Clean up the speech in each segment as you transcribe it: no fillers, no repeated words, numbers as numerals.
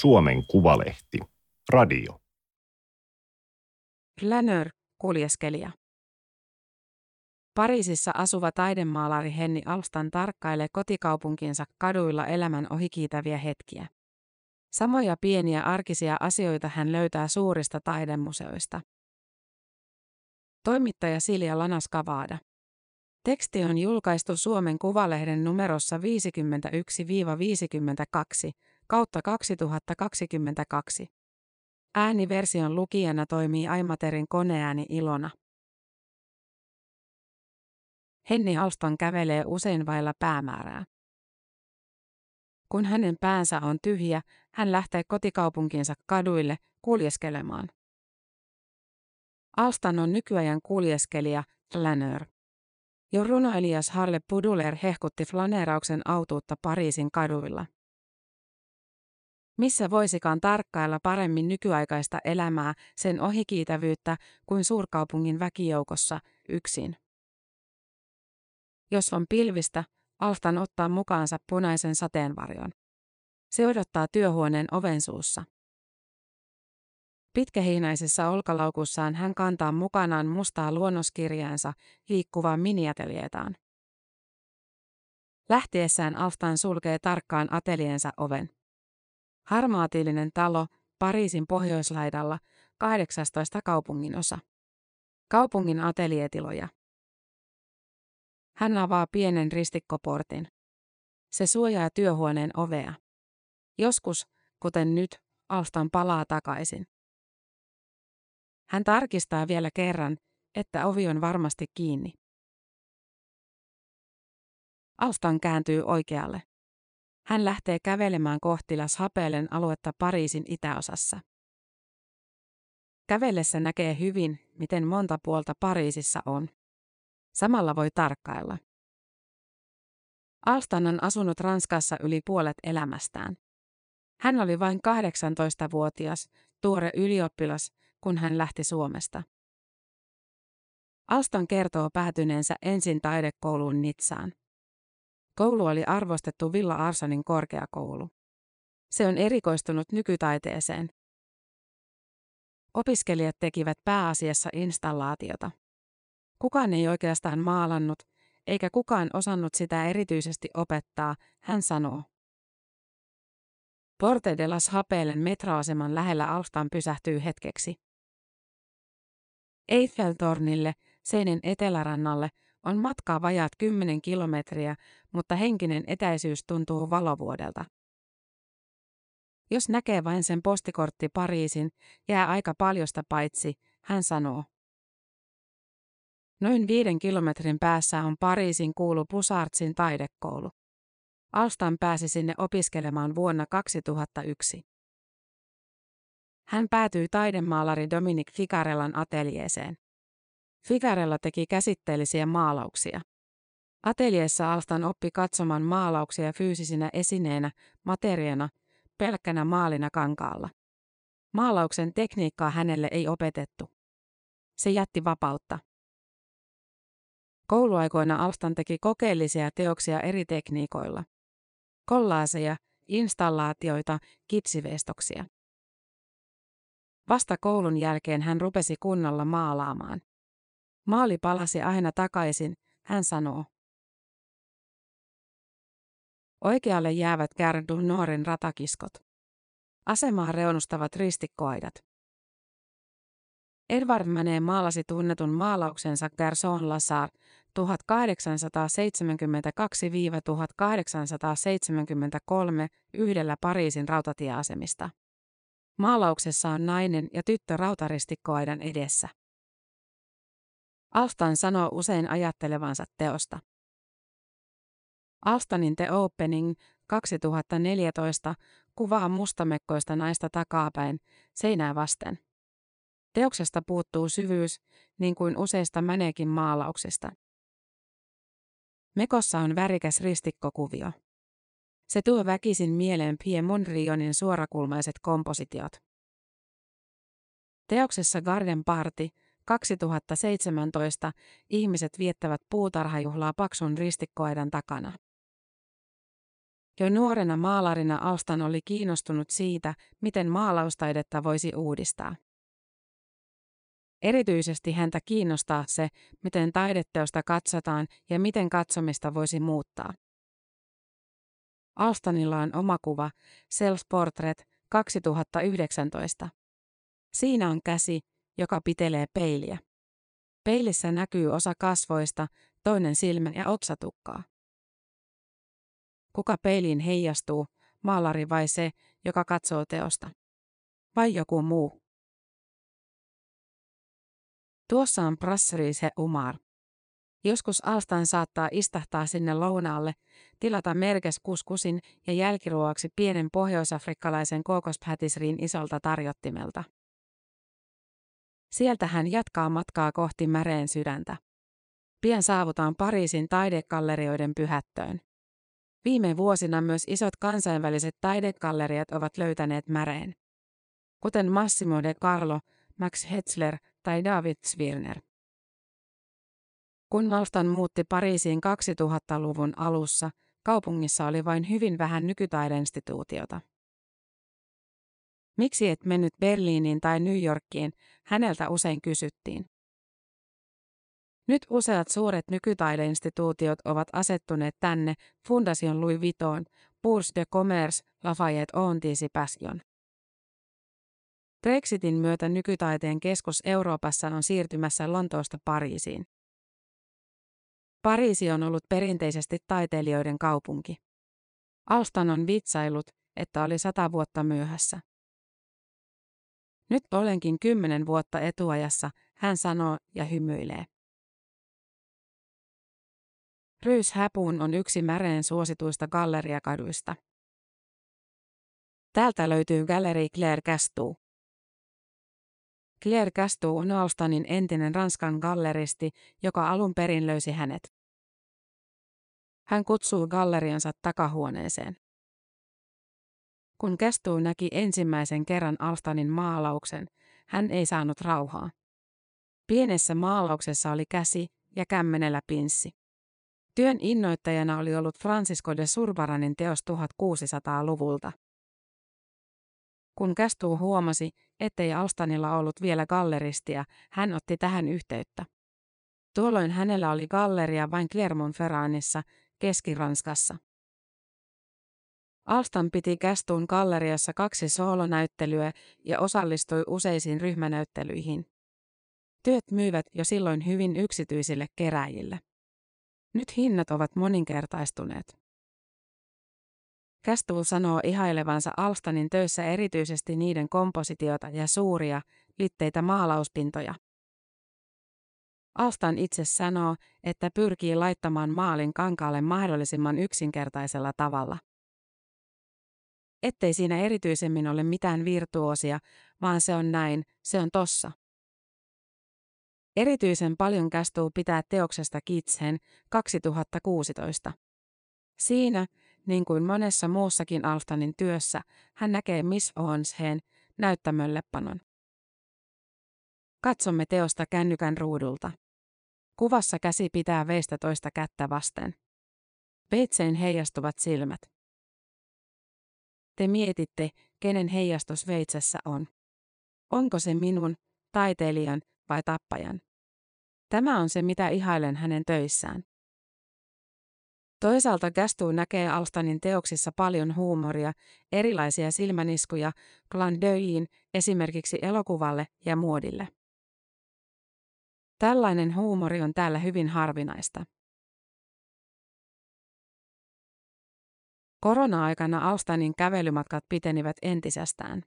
Suomen Kuvalehti. Radio. Flaneur, kuljeskelija. Pariisissa asuva taidemaalari Henni Alstan tarkkailee kotikaupunkinsa kaduilla elämän ohikiitäviä hetkiä. Samoja pieniä arkisia asioita hän löytää suurista taidemuseoista. Toimittaja Silja Lanas-Kavaada. Teksti on julkaistu Suomen Kuvalehden numerossa 51-52 kautta 2022. Ääniversion lukijana toimii Aimaterin koneääni Ilona. Henni Alstan kävelee usein vailla päämäärää. Kun hänen päänsä on tyhjä, hän lähtee kotikaupunkinsa kaduille kuljeskelemaan. Alstan on nykyajan kuljeskelija, flaneur. Jo runoilijas Charles Baudelaire hehkutti flaneerauksen autuutta Pariisin kaduilla. Missä voisikaan tarkkailla paremmin nykyaikaista elämää, sen ohikiitävyyttä kuin suurkaupungin väkijoukossa, yksin. Jos on pilvistä, Alstan ottaa mukaansa punaisen sateenvarjon. Se odottaa työhuoneen ovensuussa. Pitkähiinaisessa olkalaukussaan hän kantaa mukanaan mustaa luonnoskirjaansa, liikkuvaa miniateljeetaan. Lähtiessään Alstan sulkee tarkkaan ateljeensa oven. Harmaatiilinen talo, Pariisin pohjoislaidalla, 18 kaupunginosa. Kaupungin ateljeetiloja. Hän avaa pienen ristikkoportin. Se suojaa työhuoneen ovea. Joskus, kuten nyt, Alstan palaa takaisin. Hän tarkistaa vielä kerran, että ovi on varmasti kiinni. Alstan kääntyy oikealle. Hän lähtee kävelemään kohti Las Chapellen aluetta Pariisin itäosassa. Kävellessä näkee hyvin, miten monta puolta Pariisissa on. Samalla voi tarkkailla. Alstan on asunut Ranskassa yli puolet elämästään. Hän oli vain 18-vuotias, tuore ylioppilas, kun hän lähti Suomesta. Alstan kertoo päätyneensä ensin taidekouluun Nitsaan. Koulu oli arvostettu Villa Arsanin korkeakoulu. Se on erikoistunut nykytaiteeseen. Opiskelijat tekivät pääasiassa installaatiota. Kukaan ei oikeastaan maalannut, eikä kukaan osannut sitä erityisesti opettaa, hän sanoo. Porte de la Chapellen metroaseman lähellä Alstan pysähtyy hetkeksi. Eiffeltornille, Seinen etelärannalle, on matkaa vajaat 10 kilometriä, mutta henkinen etäisyys tuntuu valovuodelta. Jos näkee vain sen postikortti Pariisin, jää aika paljosta paitsi, hän sanoo. Noin 5 kilometrin päässä on Pariisin kuulu Pusartsin taidekoulu. Alstan pääsi sinne opiskelemaan vuonna 2001. Hän päätyi taidemaalari Dominique Figarellan ateljeeseen. Figarella teki käsitteellisiä maalauksia. Ateljeessa Alstan oppi katsomaan maalauksia fyysisinä esineenä, materiana, pelkkänä maalina kankaalla. Maalauksen tekniikkaa hänelle ei opetettu. Se jätti vapautta. Kouluaikoina Alstan teki kokeellisia teoksia eri tekniikoilla. Kollaaseja, installaatioita, kitsiveistoksia. Vasta koulun jälkeen hän rupesi kunnolla maalaamaan. Maali palasi aina takaisin, hän sanoo. Oikealle jäävät Gare du Nordin ratakiskot. Asemaa reunustavat ristikkoaidat. Edvard Manet maalasi tunnetun maalauksensa Garçon Lazare 1872-1873 yhdellä Pariisin rautatieasemista. Maalauksessa on nainen ja tyttö rautaristikkoaidan edessä. Alstan sanoo usein ajattelevansa teosta. Alstanin The Opening 2014 kuvaa mustamekkoista naista takapäin, seinää vasten. Teoksesta puuttuu syvyys, niin kuin useista Manetin maalauksista. Mekossa on värikäs ristikkokuvio. Se tuo väkisin mieleen Pierre Mondrianin suorakulmaiset kompositiot. Teoksessa Garden Party 2017 ihmiset viettävät puutarhajuhlaa paksun ristikkoaidan takana. Jo nuorena maalarina Austan oli kiinnostunut siitä, miten maalaustaidetta voisi uudistaa. Erityisesti häntä kiinnostaa se, miten taideteosta katsotaan ja miten katsomista voisi muuttaa. Austanilla on oma kuva, Self-Portrait 2019. Siinä on käsi, joka pitelee peiliä. Peilissä näkyy osa kasvoista, toinen silmän ja otsatukkaa. Kuka peiliin heijastuu, maalari vai se, joka katsoo teosta? Vai joku muu? Tuossa on Brasserie Umar. Joskus Alstan saattaa istahtaa sinne lounaalle, tilata merkes kuskusin ja jälkiruoaksi pienen pohjoisafrikkalaisen kookospätisriin isolta tarjottimelta. Sieltä hän jatkaa matkaa kohti Märeen sydäntä. Pian saavutaan Pariisin taidegallerioiden pyhättöön. Viime vuosina myös isot kansainväliset taidegalleriat ovat löytäneet Märeen, kuten Massimo De Carlo, Max Hetzler tai David Zwirner. Kun Austan muutti Pariisiin 2000-luvun alussa, kaupungissa oli vain hyvin vähän nykytaideinstituutiota. Miksi et mennyt Berliiniin tai New Yorkiin, häneltä usein kysyttiin. Nyt useat suuret nykytaideinstituutiot ovat asettuneet tänne Fondation Louis Vuitton, Bourse de Commerce, Lafayette Ontissi Passion. Brexitin myötä nykytaiteen keskus Euroopassa on siirtymässä Lontoosta Pariisiin. Pariisi on ollut perinteisesti taiteilijoiden kaupunki. Alstan on vitsailut, että oli 100 vuotta myöhässä. Nyt olenkin 10 vuotta etuajassa, hän sanoo ja hymyilee. Rue Chapon on yksi Märeen suosituista galleriakaduista. Täältä löytyy Galerie Claire Castou. Claire Castou on Alstanin entinen Ranskan galleristi, joka alun perin löysi hänet. Hän kutsuu galleriansa takahuoneeseen. Kun Castou näki ensimmäisen kerran Alstanin maalauksen, hän ei saanut rauhaa. Pienessä maalauksessa oli käsi ja kämmenellä pinssi. Työn innoittajana oli ollut Francisco de Surbaranin teos 1600-luvulta. Kun Castou huomasi, ettei Alstanilla ollut vielä galleristia, hän otti tähän yhteyttä. Tuolloin hänellä oli galleria vain Clermont-Ferrandissa, Keski-Ranskassa. Alstan piti Castoun galleriassa 2 soolonäyttelyä ja osallistui useisiin ryhmänäyttelyihin. Työt myivät jo silloin hyvin yksityisille keräjille. Nyt hinnat ovat moninkertaistuneet. Castou sanoo ihailevansa Alstanin töissä erityisesti niiden kompositiota ja suuria, litteitä maalauspintoja. Alstan itse sanoo, että pyrkii laittamaan maalin kankaalle mahdollisimman yksinkertaisella tavalla. Ettei siinä erityisemmin ole mitään virtuoosia, vaan se on näin, se on tossa. Erityisen paljon Castou pitää teoksesta Kitchen 2016. Siinä, niin kuin monessa muussakin Alstanin työssä, hän näkee Miss Owensheen näyttämöllepanon. Katsomme teosta kännykän ruudulta. Kuvassa käsi pitää veistä toista kättä vasten. Veitseen heijastuvat silmät. Te mietitte, kenen heijastus veitsessä on. Onko se minun, taiteilijan vai tappajan? Tämä on se, mitä ihailen hänen töissään. Toisaalta Castou näkee Alstanin teoksissa paljon huumoria, erilaisia silmäniskuja, clin d'œilin, esimerkiksi elokuvalle ja muodille. Tällainen huumori on täällä hyvin harvinaista. Korona-aikana Alstanin kävelymatkat pitenivät entisestään.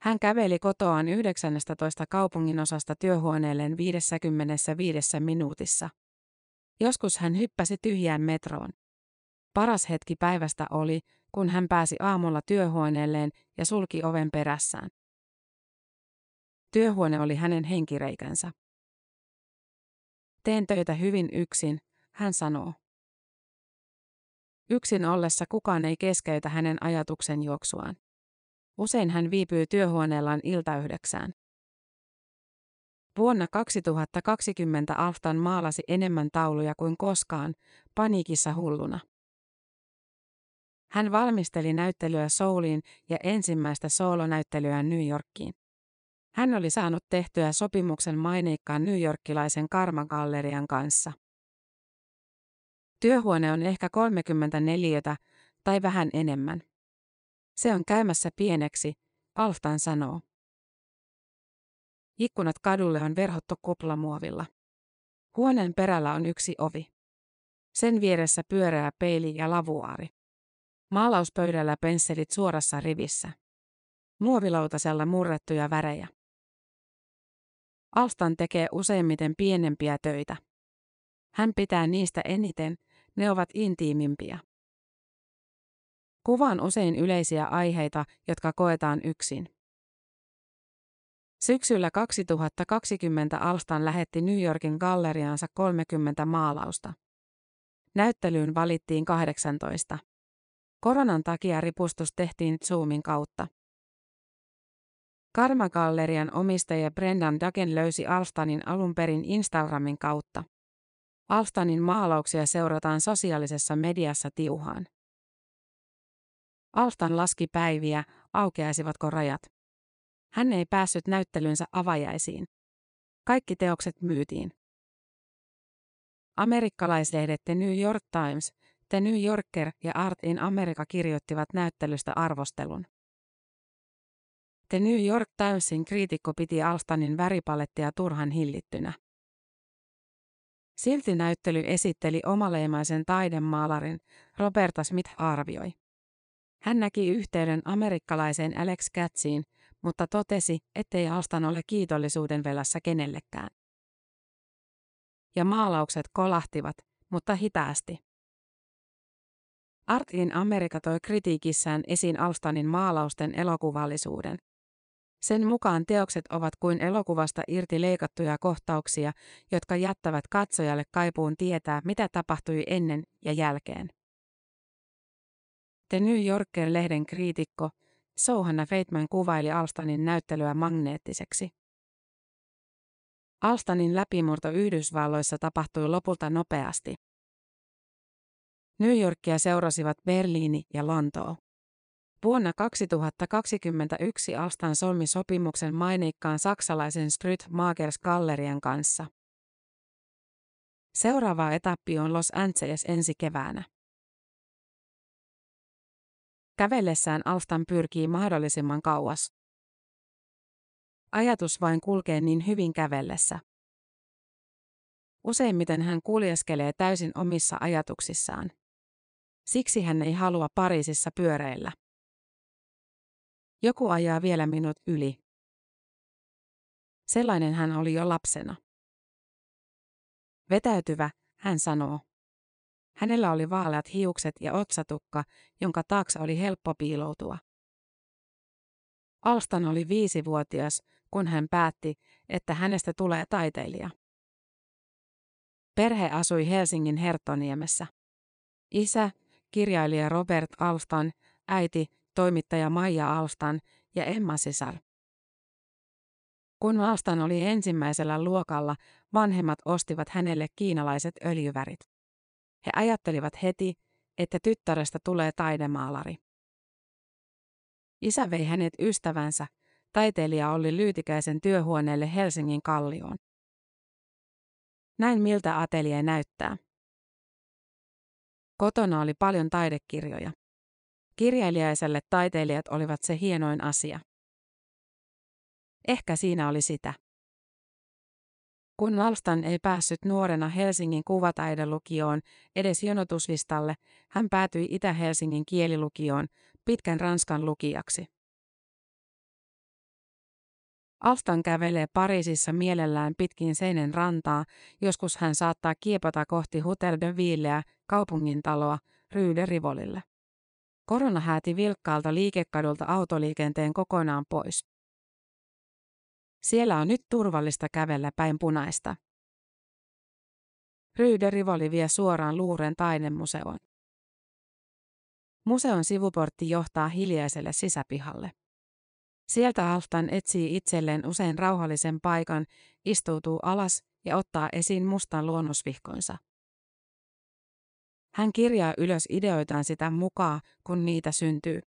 Hän käveli kotoaan 19 kaupunginosasta työhuoneelleen 55 minuutissa. Joskus hän hyppäsi tyhjään metroon. Paras hetki päivästä oli, kun hän pääsi aamulla työhuoneelleen ja sulki oven perässään. Työhuone oli hänen henkireikänsä. Teen töitä hyvin yksin, hän sanoo. Yksin ollessa kukaan ei keskeytä hänen ajatuksenjuoksuaan. Usein hän viipyy työhuoneellaan 21:00. Vuonna 2020 Alstan maalasi enemmän tauluja kuin koskaan, paniikissa hulluna. Hän valmisteli näyttelyä Souliin ja ensimmäistä soolonäyttelyään New Yorkiin. Hän oli saanut tehtyä sopimuksen maineikkaan newyorkilaisen Karma-gallerian kanssa. Työhuone on ehkä 34 tai vähän enemmän. Se on käymässä pieneksi, Alftan sanoo. Ikkunat kadulle on verhottu kuplamuovilla. Huoneen perällä on yksi ovi. Sen vieressä pyöreä peili ja lavuaari. Maalauspöydällä pensselit suorassa rivissä. Muovilautasella murrettuja värejä. Alftan tekee useimmiten pienempiä töitä. Hän pitää niistä eniten, ne ovat intiimimpiä. Kuva on usein yleisiä aiheita, jotka koetaan yksin. Syksyllä 2020 Alftan lähetti New Yorkin galleriaansa 30 maalausta. Näyttelyyn valittiin 18. Koronan takia ripustus tehtiin Zoomin kautta. Karma-gallerian omistaja Brendan Dagen löysi Alftanin alun perin Instagramin kautta. Alftanin maalauksia seurataan sosiaalisessa mediassa tiuhaan. Alftan laski päiviä, aukeaisivatko rajat. Hän ei päässyt näyttelynsä avajaisiin. Kaikki teokset myytiin. Amerikkalaislehdet The New York Times, The New Yorker ja Art in America kirjoittivat näyttelystä arvostelun. The New York Timesin kriitikko piti Alftanin väripalettia turhan hillittynä. Silti näyttely esitteli omaleimaisen taidemaalarin, Roberta Smith arvioi. Hän näki yhteyden amerikkalaiseen Alex Katziin, mutta totesi, ettei Alftan ole kiitollisuuden velässä kenellekään. Ja maalaukset kolahtivat, mutta hitaasti. Art in America toi kritiikissään esiin Alftanin maalausten elokuvallisuuden. Sen mukaan teokset ovat kuin elokuvasta irti leikattuja kohtauksia, jotka jättävät katsojalle kaipuun tietää, mitä tapahtui ennen ja jälkeen. The New Yorker-lehden kriitikko Sohanna Feitman kuvaili Alftanin näyttelyä magneettiseksi. Alftanin läpimurto Yhdysvalloissa tapahtui lopulta nopeasti. New Yorkia seurasivat Berliini ja Lontoo. Vuonna 2021 Alftan solmi sopimuksen maineikkaan saksalaisen Strüttmagers-gallerian kanssa. Seuraava etappi on Los Angeles ensi keväänä. Kävellessään Alftan pyrkii mahdollisimman kauas. Ajatus vain kulkee niin hyvin kävellessä. Useimmiten hän kuljeskelee täysin omissa ajatuksissaan. Siksi hän ei halua Pariisissa pyöreillä. Joku ajaa vielä minut yli. Sellainen hän oli jo lapsena. Vetäytyvä, hän sanoo. Hänellä oli vaaleat hiukset ja otsatukka, jonka taakse oli helppo piiloutua. Alftan oli 5-vuotias, kun hän päätti, että hänestä tulee taiteilija. Perhe asui Helsingin Herttoniemessä. Isä, kirjailija Robert Alftan, äiti, toimittaja Maija Alftan ja Emma-sisar. Kun Alftan oli ensimmäisellä luokalla, vanhemmat ostivat hänelle kiinalaiset öljyvärit. He ajattelivat heti, että tyttärestä tulee taidemaalari. Isä vei hänet ystävänsä, taiteilija Olli Lyytikäisen työhuoneelle Helsingin Kallioon. Näin miltä atelier näyttää. Kotona oli paljon taidekirjoja. Kirjailijaiselle taiteilijat olivat se hienoin asia. Ehkä siinä oli sitä. Kun Alftan ei päässyt nuorena Helsingin kuvataidelukioon edes jonotuslistalle, hän päätyi Itä-Helsingin kielilukioon pitkän Ranskan lukijaksi. Alftan kävelee Pariisissa mielellään pitkin Seinen rantaa, joskus hän saattaa kiepata kohti Hotel de Villeä, kaupungintaloa, Rue de Rivolille. Korona hääti vilkkaalta liikekadulta autoliikenteen kokonaan pois. Siellä on nyt turvallista kävellä päin punaista. Rue de Rivoli vie suoraan Louvren taidemuseoon. Museon sivuportti johtaa hiljaiselle sisäpihalle. Sieltä Alftan etsii itselleen usein rauhallisen paikan, istuutuu alas ja ottaa esiin mustan luonnosvihkonsa. Hän kirjaa ylös ideoitaan sitä mukaan, kun niitä syntyy.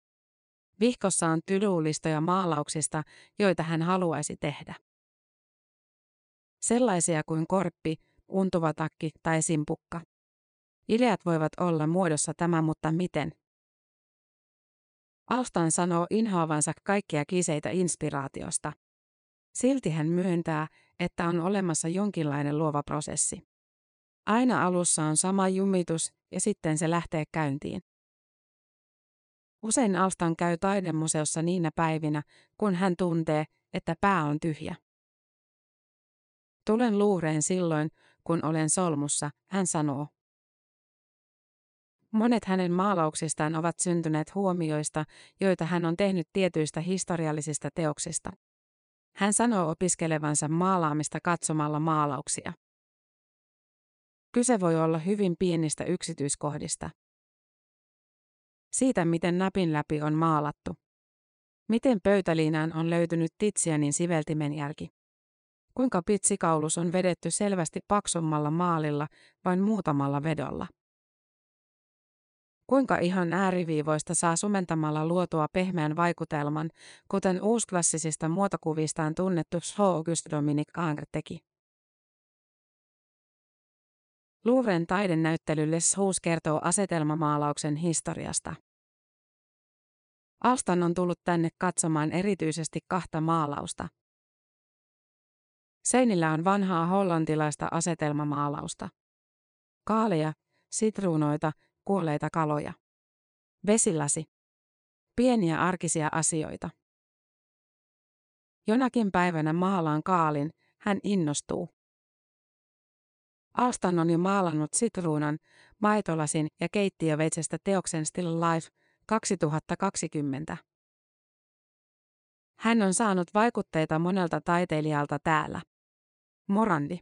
Vihkossa on to-do-listoja maalauksista, joita hän haluaisi tehdä. Sellaisia kuin korppi, untuvatakki tai simpukka. Ideat voivat olla muodossa tämä, mutta miten? Alstan sanoo inhaavansa kaikkia kiseitä inspiraatiosta. Silti hän myöntää, että on olemassa jonkinlainen luova prosessi. Aina alussa on sama jumitus ja sitten se lähtee käyntiin. Usein Alstan käy taidemuseossa niinä päivinä, kun hän tuntee, että pää on tyhjä. Tulen luureen silloin, kun olen solmussa, hän sanoo. Monet hänen maalauksistaan ovat syntyneet huomioista, joita hän on tehnyt tietyistä historiallisista teoksista. Hän sanoo opiskelevansa maalaamista katsomalla maalauksia. Kyse voi olla hyvin pienistä yksityiskohdista. Siitä, miten napin läpi on maalattu. Miten pöytäliinaan on löytynyt Tizianin siveltimen jälki. Kuinka pitsikaulus on vedetty selvästi paksummalla maalilla vain muutamalla vedolla. Kuinka ihan ääriviivoista saa sumentamalla luotua pehmeän vaikutelman, kuten uusklassisista muotokuvistaan tunnettu Auguste Dominique Ingres teki. Louvren taidenäyttely Les Hous kertoo asetelmamaalauksen historiasta. Alstan on tullut tänne katsomaan erityisesti kahta maalausta. Seinillä on vanhaa hollantilaista asetelmamaalausta. Kaaleja, sitruunoita, kuolleita kaloja. Vesilasi. Pieniä arkisia asioita. Jonakin päivänä maalaan kaalin, hän innostuu. Alstan on jo maalannut sitruunan, maitolasin ja keittiöveitsestä teoksen Still Life 2020. Hän on saanut vaikutteita monelta taiteilijalta täällä. Morandi.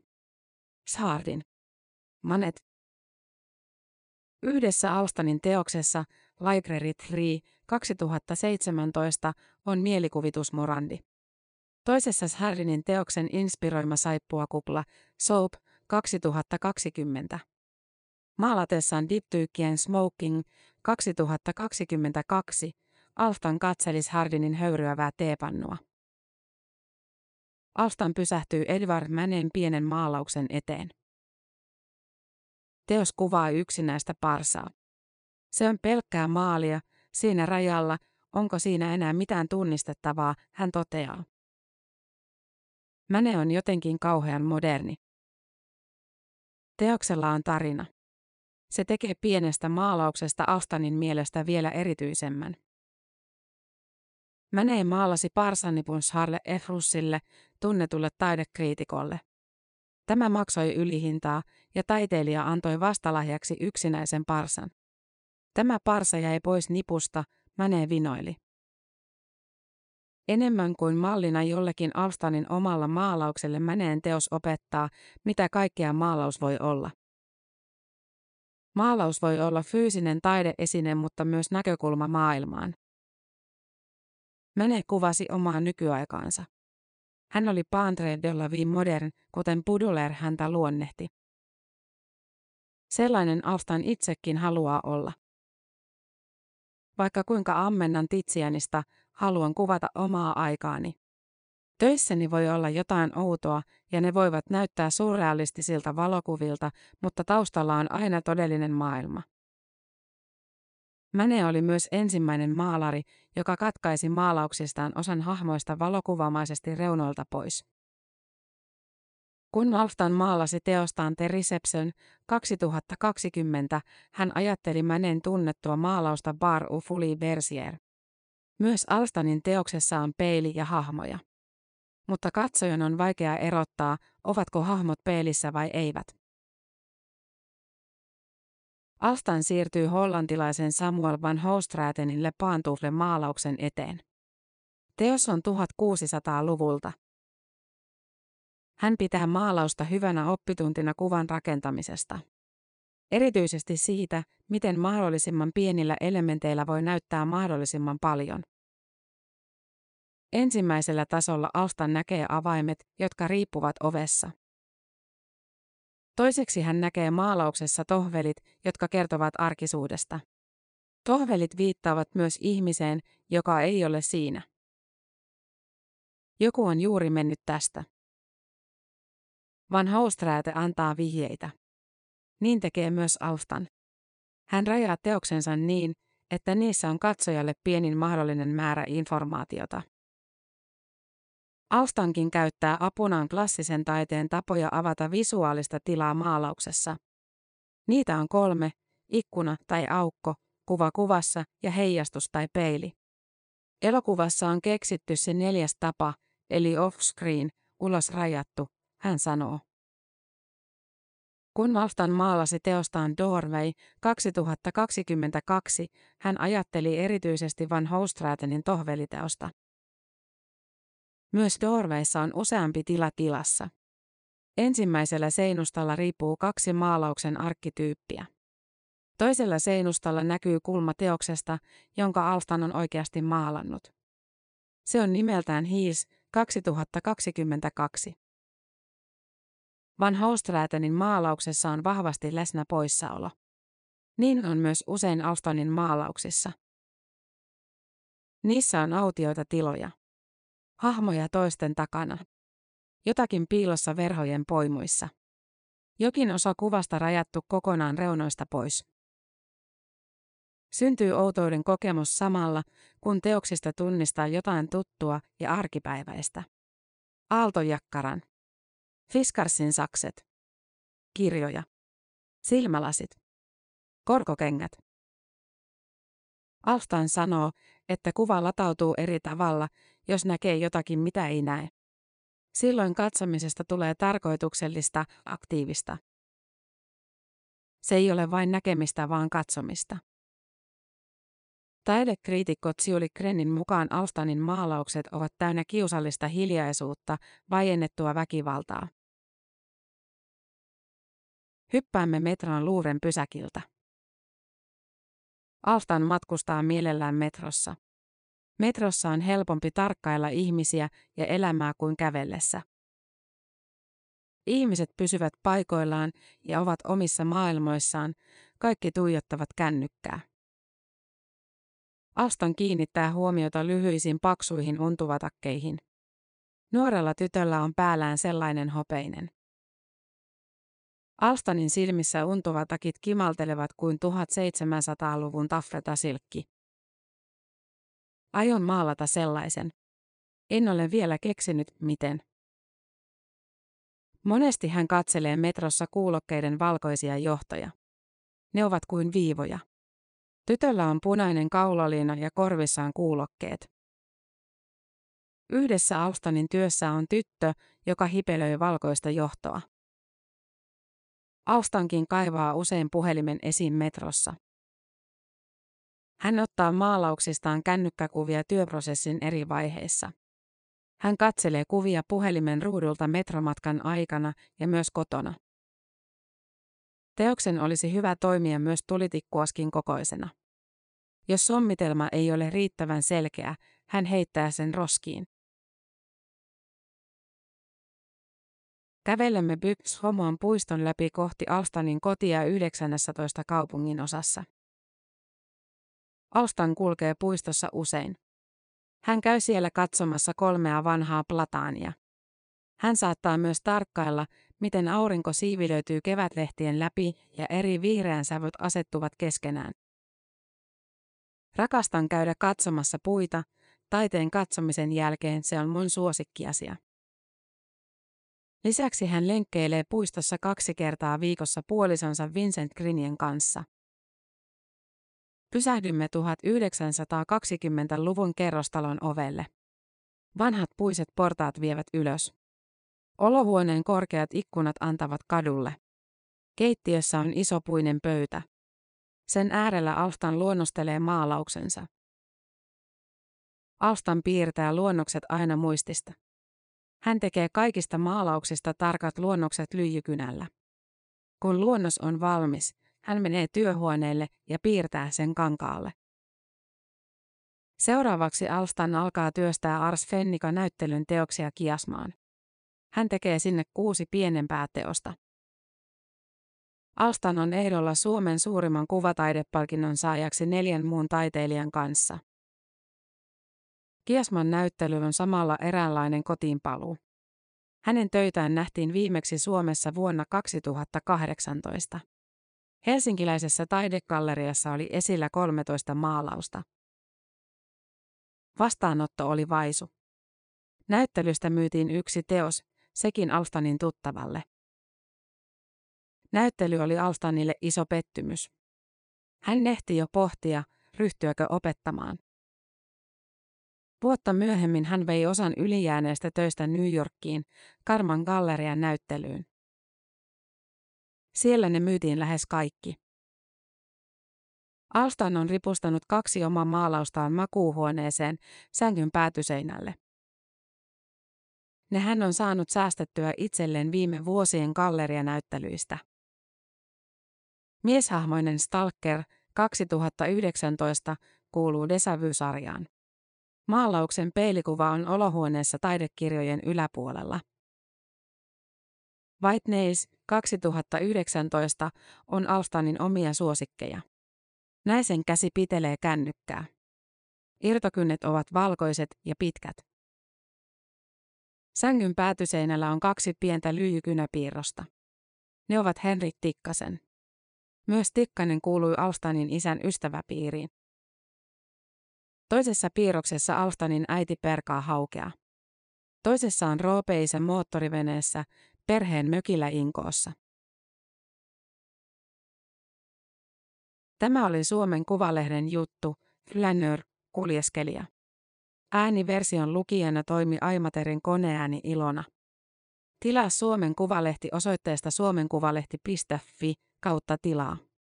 Saardin. Manet. Yhdessä Alstanin teoksessa Library 3 2017 on mielikuvitus Morandi. Toisessa Saardinin teoksen inspiroima saippuakupla Soap 2020. Maalatessaan diptykkien Smoking 2022 Alstan katseli Saardinin höyryävää teepannua. Alstan pysähtyy Edvard Manen pienen maalauksen eteen. Teos kuvaa yksinäistä parsaa. Se on pelkkää maalia, siinä rajalla, onko siinä enää mitään tunnistettavaa, hän toteaa. Mane on jotenkin kauhean moderni. Teoksella on tarina. Se tekee pienestä maalauksesta Alstanin mielestä vielä erityisemmän. Mane maalasi parsanipun Charles F. Russille, tunnetulle taidekriitikolle. Tämä maksoi ylihintaa ja taiteilija antoi vastalahjaksi yksinäisen parsan. Tämä parsa jäi pois nipusta, Mane vinoili. Enemmän kuin mallina jollekin Alstanin omalla maalaukselle Maneen teos opettaa, mitä kaikkea maalaus voi olla. Maalaus voi olla fyysinen taideesine, mutta myös näkökulma maailmaan. Mane kuvasi omaa nykyaikaansa. Hän oli peintre de la vie moderne, kuten Baudelaire häntä luonnehti. Sellainen Alstan itsekin haluaa olla. Vaikka kuinka ammennan Tizianista, haluan kuvata omaa aikaani. Töissäni voi olla jotain outoa ja ne voivat näyttää surrealistisilta valokuvilta, mutta taustalla on aina todellinen maailma. Mane oli myös ensimmäinen maalari, joka katkaisi maalauksistaan osan hahmoista valokuvamaisesti reunoilta pois. Kun Alstan maalasi teostaan The Reception 2020, hän ajatteli Manen tunnettua maalausta Bar aux Folies Bergère. Myös Alstanin teoksessa on peili ja hahmoja. Mutta katsojan on vaikea erottaa, ovatko hahmot peilissä vai eivät. Alstan siirtyy hollantilaisen Samuel van Hoogstratenin Le Pantoufle maalauksen eteen. Teos on 1600-luvulta. Hän pitää maalausta hyvänä oppituntina kuvan rakentamisesta. Erityisesti siitä, miten mahdollisimman pienillä elementeillä voi näyttää mahdollisimman paljon. Ensimmäisellä tasolla Alstan näkee avaimet, jotka riippuvat ovessa. Toiseksi hän näkee maalauksessa tohvelit, jotka kertovat arkisuudesta. Tohvelit viittaavat myös ihmiseen, joka ei ole siinä. Joku on juuri mennyt tästä. Vanha Oosträte antaa vihjeitä. Niin tekee myös Austan. Hän rajaa teoksensa niin, että niissä on katsojalle pienin mahdollinen määrä informaatiota. Austankin käyttää apunaan klassisen taiteen tapoja avata visuaalista tilaa maalauksessa. Niitä on 3, ikkuna tai aukko, kuva kuvassa ja heijastus tai peili. Elokuvassa on keksitty se 4. tapa, eli off-screen, ulos rajattu, hän sanoo. Kun Alftan maalasi teostaan Doorway 2022, hän ajatteli erityisesti Van Hoogstratenin tohveliteosta. Myös Doorwayssa on useampi tila tilassa. Ensimmäisellä seinustalla riippuu 2 maalauksen arkkityyppiä. Toisella seinustalla näkyy kulma teoksesta, jonka Alftan on oikeasti maalannut. Se on nimeltään Hiis 2022. Van Hoogstratenin maalauksessa on vahvasti läsnä poissaolo. Niin on myös usein Alftanin maalauksissa. Niissä on autioita tiloja. Hahmoja toisten takana. Jotakin piilossa verhojen poimuissa. Jokin osa kuvasta rajattu kokonaan reunoista pois. Syntyy outouden kokemus samalla, kun teoksista tunnistaa jotain tuttua ja arkipäiväistä. Aaltojakkaran. Fiskarsin sakset. Kirjoja. Silmälasit. Korkokengät. Alftan sanoo, että kuva latautuu eri tavalla, jos näkee jotakin, mitä ei näe. Silloin katsomisesta tulee tarkoituksellista, aktiivista. Se ei ole vain näkemistä, vaan katsomista. Taidekriitikko Ziuli Krenin mukaan Alftanin maalaukset ovat täynnä kiusallista hiljaisuutta, vaiennettua väkivaltaa. Hyppäämme metron Luuren pysäkiltä. Alftan matkustaa mielellään metrossa. Metrossa on helpompi tarkkailla ihmisiä ja elämää kuin kävellessä. Ihmiset pysyvät paikoillaan ja ovat omissa maailmoissaan, kaikki tuijottavat kännykkää. Alftan kiinnittää huomiota lyhyisiin paksuihin untuvatakkeihin. Nuorella tytöllä on päällään sellainen hopeinen. Alftanin silmissä untuvatakit kimaltelevat kuin 1700-luvun taffeta-silkki. Aion maalata sellaisen. En ole vielä keksinyt, miten. Monesti hän katselee metrossa kuulokkeiden valkoisia johtoja. Ne ovat kuin viivoja. Tytöllä on punainen kaulaliina ja korvissaan kuulokkeet. Yhdessä Alftanin työssä on tyttö, joka hipelöi valkoista johtoa. Alftankin kaivaa usein puhelimen esiin metrossa. Hän ottaa maalauksistaan kännykkäkuvia työprosessin eri vaiheissa. Hän katselee kuvia puhelimen ruudulta metromatkan aikana ja myös kotona. Teoksen olisi hyvä toimia myös tulitikkuaskin kokoisena. Jos sommitelma ei ole riittävän selkeä, hän heittää sen roskiin. Kävelemme Bygdsholman puiston läpi kohti Alftanin kotia 19 kaupungin osassa. Alftan kulkee puistossa usein. Hän käy siellä katsomassa 3 vanhaa plataania. Hän saattaa myös tarkkailla, miten aurinko siivilöityy kevätlehtien läpi ja eri vihreän sävyt asettuvat keskenään. Rakastan käydä katsomassa puita, taiteen katsomisen jälkeen se on mun suosikkiasia. Lisäksi hän lenkkeilee puistossa 2 kertaa viikossa puolisonsa Vincent Grinien kanssa. Pysähdymme 1920-luvun kerrostalon ovelle. Vanhat puiset portaat vievät ylös. Olohuoneen korkeat ikkunat antavat kadulle. Keittiössä on iso puinen pöytä. Sen äärellä Alftan luonnostelee maalauksensa. Alftan piirtää luonnokset aina muistista. Hän tekee kaikista maalauksista tarkat luonnokset lyijykynällä. Kun luonnos on valmis, hän menee työhuoneelle ja piirtää sen kankaalle. Seuraavaksi Alftan alkaa työstää Ars Fennica-näyttelyn teoksia Kiasmaan. Hän tekee sinne 6 pienempää teosta. Alstan on ehdolla Suomen suurimman kuvataidepalkinnon saajaksi 4 muun taiteilijan kanssa. Kiasman näyttely on samalla eräänlainen kotiinpaluu. Hänen töitään nähtiin viimeksi Suomessa vuonna 2018. Helsinkiläisessä taidegalleriassa oli esillä 13 maalausta. Vastaanotto oli vaisu. Näyttelystä myytiin 1 teos, sekin Alstanin tuttavalle. Näyttely oli Alstanille iso pettymys. Hän ehti jo pohtia, ryhtyäkö opettamaan. Vuotta myöhemmin hän vei osan ylijääneestä töistä New Yorkiin, Karman gallerian näyttelyyn. Siellä ne myytiin lähes kaikki. Alstan on ripustanut 2 omaa maalaustaan makuuhuoneeseen sängyn päätyseinälle. Ne hän on saanut säästettyä itselleen viime vuosien gallerianäyttelyistä. Mieshahmoinen Stalker 2019 kuuluu Desavy-sarjaan. Maalauksen peilikuva on olohuoneessa taidekirjojen yläpuolella. White Nails 2019 on Alstanin omia suosikkeja. Naisen käsi pitelee kännykkää. Irtokynnet ovat valkoiset ja pitkät. Sängyn päätyseinällä on 2 pientä lyijykynäpiirrosta. Ne ovat Henrik Tikkasen. Myös Tikkanen kuului Alstanin isän ystäväpiiriin. Toisessa piirroksessa Alstanin äiti perkaa haukea. Toisessa on Roope-isä moottoriveneessä perheen mökillä Inkoossa. Tämä oli Suomen Kuvalehden juttu, Flaneur, kuljeskelija. Ääniversion lukijana toimi Aimaterin koneääni Ilona. Tilaa Suomen Kuvalehti osoitteesta suomenkuvalehti.fi/tilaa.